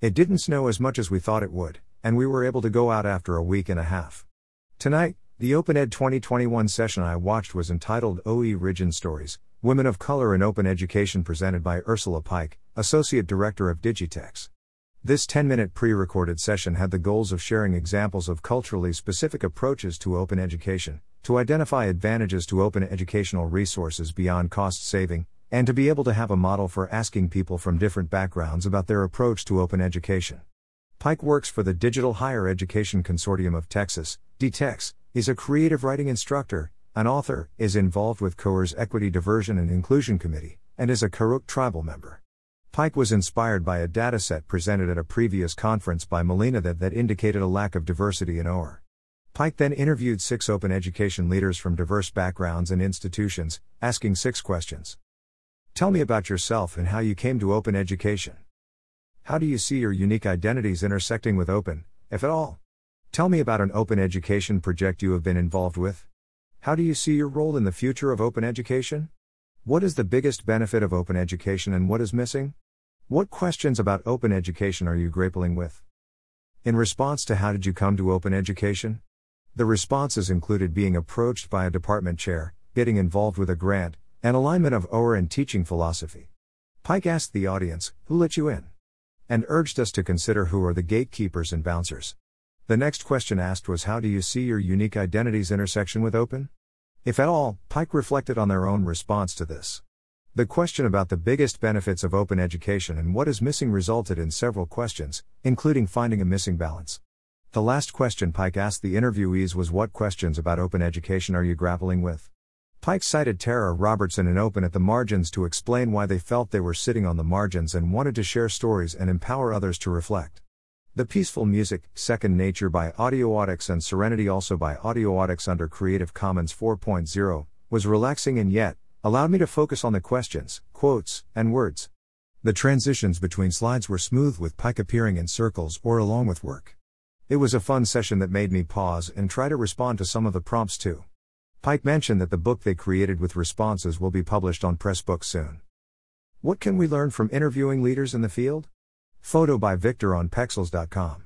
It didn't snow as much as we thought it would, and we were able to go out after a week and a half. Tonight, the Open Ed 2021 session I watched was entitled OERigin Stories, Women of Color in Open Education, presented by Ursula Pike, Associate Director of Digitex. This 10-minute pre-recorded session had the goals of sharing examples of culturally specific approaches to open education, to identify advantages to open educational resources beyond cost saving, and to be able to have a model for asking people from different backgrounds about their approach to open education. Pike works for the Digital Higher Education Consortium of Texas, DTEX, is a creative writing instructor, an author, is involved with COER's Equity, Diversion and Inclusion Committee, and is a Karuk tribal member. Pike was inspired by a dataset presented at a previous conference by Molina that indicated a lack of diversity in OER. Pike then interviewed 6 open education leaders from diverse backgrounds and institutions, asking 6 questions. Tell me about yourself and how you came to open education. How do you see your unique identities intersecting with open, if at all? Tell me about an open education project you have been involved with. How do you see your role in the future of open education? What is the biggest benefit of open education and what is missing? What questions about open education are you grappling with? In response to how did you come to open education? The responses included being approached by a department chair, getting involved with a grant, an alignment of OER and teaching philosophy. Pike asked the audience, who let you in? And urged us to consider who are the gatekeepers and bouncers. The next question asked was, how do you see your unique identities intersection with open? If at all, Pike reflected on their own response to this. The question about the biggest benefits of open education and what is missing resulted in several questions, including finding a missing balance. The last question Pike asked the interviewees was, what questions about open education are you grappling with? Pike cited Tara Robertson and Open at the Margins to explain why they felt they were sitting on the margins and wanted to share stories and empower others to reflect. The peaceful music, Second Nature by Audeonautics and Serenity, also by Audeonautics, under Creative Commons 4.0, was relaxing and yet allowed me to focus on the questions, quotes, and words. The transitions between slides were smooth, with Pike appearing in circles or along with work. It was a fun session that made me pause and try to respond to some of the prompts too. Pike mentioned that the book they created with responses will be published on Pressbooks soon. What can we learn from interviewing leaders in the field? Photo by Victor on Pexels.com.